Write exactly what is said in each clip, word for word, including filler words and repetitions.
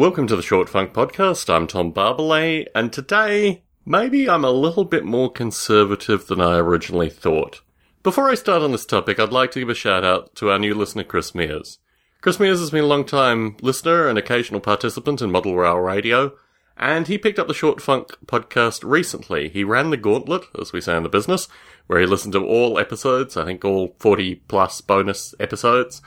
Welcome to the Short Funk Podcast. I'm Tom Barbele, and today, maybe I'm a little bit more conservative than I originally thought. Before I start on this topic, I'd like to give a shout out to our new listener, Chris Mears. Chris Mears has been a long-time listener and occasional participant in Model Rail Radio, and he picked up the Short Funk Podcast recently. He ran the gauntlet, as we say in the business, where he listened to all episodes, I think all forty-plus bonus episodes,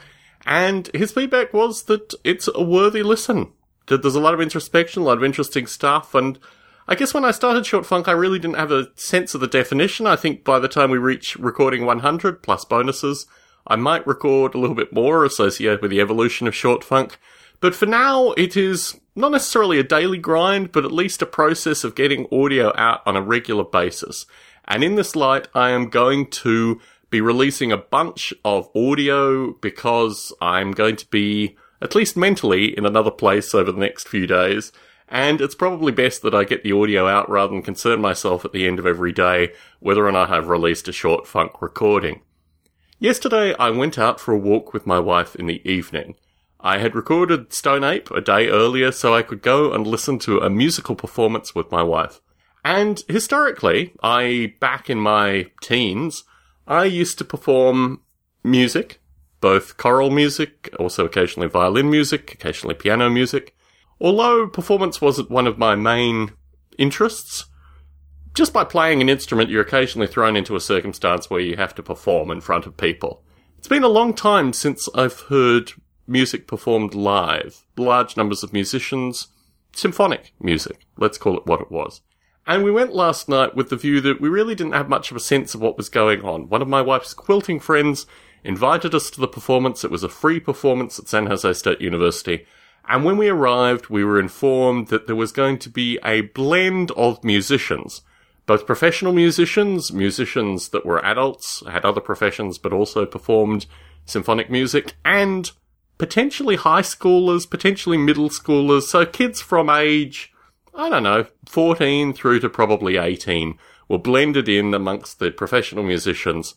and his feedback was that it's a worthy listen, that there's a lot of introspection, a lot of interesting stuff, and I guess when I started Short Funk, I really didn't have a sense of the definition. I think by the time we reach recording one hundred, plus bonuses, I might record a little bit more associated with the evolution of Short Funk. But for now, it is not necessarily a daily grind, but at least a process of getting audio out on a regular basis. And in this light, I am going to be releasing a bunch of audio because I'm going to be, at least mentally, in another place over the next few days. And it's probably best that I get the audio out rather than concern myself at the end of every day whether or not I've released a Short Funk recording. Yesterday, I went out for a walk with my wife in the evening. I had recorded Stone Ape a day earlier so I could go and listen to a musical performance with my wife. And historically, I, back in my teens, I used to perform music, both choral music, also occasionally violin music, occasionally piano music. Although performance wasn't one of my main interests, just by playing an instrument, you're occasionally thrown into a circumstance where you have to perform in front of people. It's been a long time since I've heard music performed live. Large numbers of musicians, symphonic music, let's call it what it was. And we went last night with the view that we really didn't have much of a sense of what was going on. One of my wife's quilting friends invited us to the performance. It was a free performance at San Jose State University. And when we arrived, we were informed that there was going to be a blend of musicians, both professional musicians, musicians that were adults, had other professions, but also performed symphonic music, and potentially high schoolers, potentially middle schoolers, so kids from age, I don't know, fourteen through to probably eighteen were blended in amongst the professional musicians,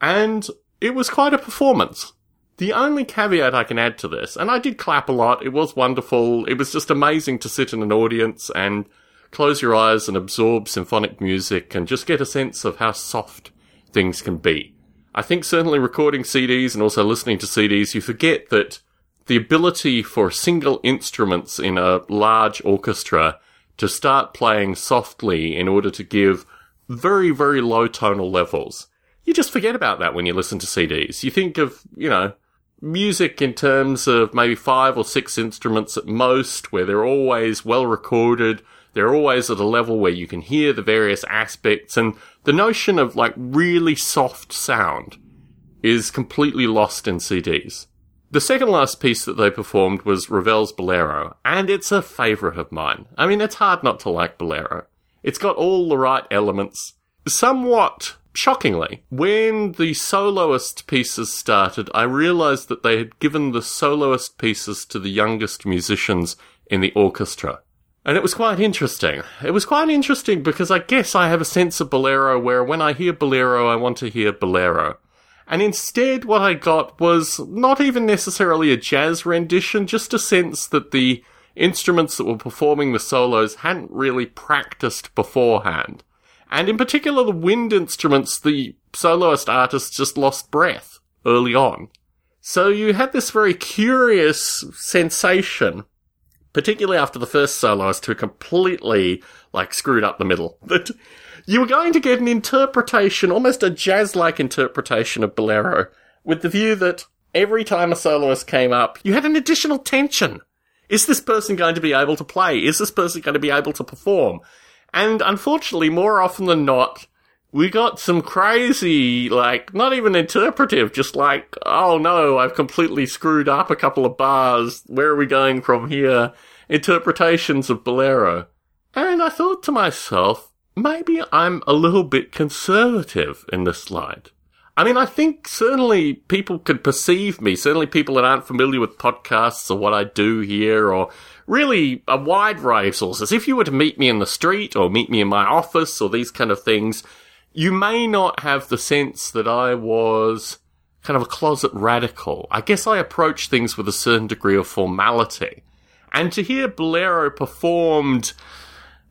and it was quite a performance. The only caveat I can add to this, and I did clap a lot, it was wonderful, it was just amazing to sit in an audience and close your eyes and absorb symphonic music and just get a sense of how soft things can be. I think certainly recording C Ds and also listening to C Ds, you forget that the ability for single instruments in a large orchestra to start playing softly in order to give very, very low tonal levels. You just forget about that when you listen to C Ds. You think of, you know, music in terms of maybe five or six instruments at most, where they're always well recorded, they're always at a level where you can hear the various aspects, and the notion of, like, really soft sound is completely lost in C Ds. The second last piece that they performed was Ravel's Bolero, and it's a favourite of mine. I mean, it's hard not to like Bolero. It's got all the right elements. Somewhat shockingly, when the soloist pieces started, I realised that they had given the soloist pieces to the youngest musicians in the orchestra. And it was quite interesting. It was quite interesting because I guess I have a sense of Bolero where when I hear Bolero, I want to hear Bolero. And instead what I got was not even necessarily a jazz rendition, just a sense that the instruments that were performing the solos hadn't really practised beforehand. And in particular, the wind instruments, the soloist artists just lost breath early on. So you had this very curious sensation, particularly after the first soloist who completely, like, screwed up the middle, that you were going to get an interpretation, almost a jazz-like interpretation of Bolero, with the view that every time a soloist came up, you had an additional tension. Is this person going to be able to play? Is this person going to be able to perform? And unfortunately, more often than not, we got some crazy, like, not even interpretive, just like, oh no, I've completely screwed up a couple of bars, where are we going from here? Interpretations of Bolero. And I thought to myself, maybe I'm a little bit conservative in this light. I mean, I think certainly people could perceive me, certainly people that aren't familiar with podcasts or what I do here or really a wide variety of sources. If you were to meet me in the street or meet me in my office or these kind of things, you may not have the sense that I was kind of a closet radical. I guess I approach things with a certain degree of formality. And to hear bolero performed...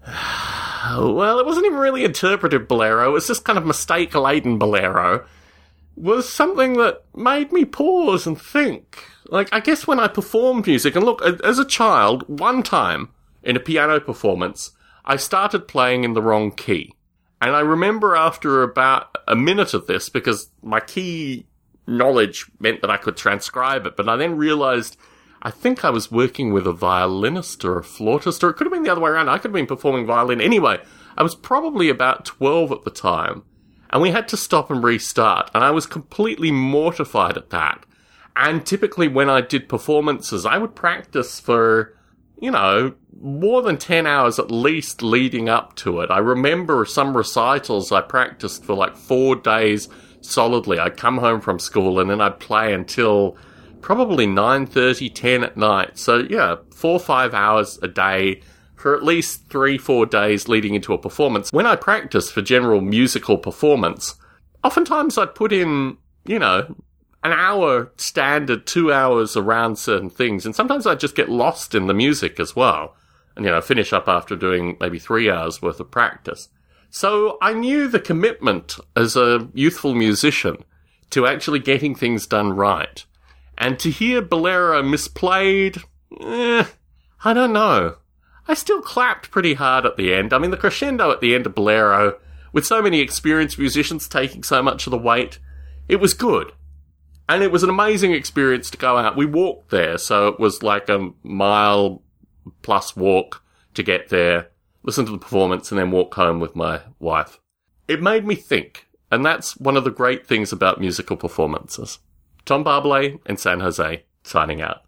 well, it wasn't even really interpretive bolero, it was just kind of mistake-laden bolero, was something that made me pause and think. Like, I guess when I performed music, and look, as a child, one time, in a piano performance, I started playing in the wrong key. And I remember after about a minute of this, because my key knowledge meant that I could transcribe it, but I then realised... I think I was working with a violinist or a flautist, or it could have been the other way around. I could have been performing violin. Anyway, I was probably about twelve at the time, and we had to stop and restart, and I was completely mortified at that. And typically when I did performances, I would practice for, you know, more than ten hours at least leading up to it. I remember some recitals I practiced for like four days solidly. I'd come home from school, and then I'd play until... probably nine thirty, ten at night. So, yeah, four or five hours a day for at least three, four days leading into a performance. When I practice for general musical performance, oftentimes I'd put in, you know, an hour standard, two hours around certain things. And sometimes I'd just get lost in the music as well. And, you know, finish up after doing maybe three hours worth of practice. So I knew the commitment as a youthful musician to actually getting things done right. And to hear bolero misplayed, eh, I don't know. I still clapped pretty hard at the end. I mean, the crescendo at the end of bolero, with so many experienced musicians taking so much of the weight, it was good. And it was an amazing experience to go out. We walked there, so it was like a mile plus walk to get there, listen to the performance, and then walk home with my wife. It made me think, and that's one of the great things about musical performances. Tom Barbele in San Jose, signing out.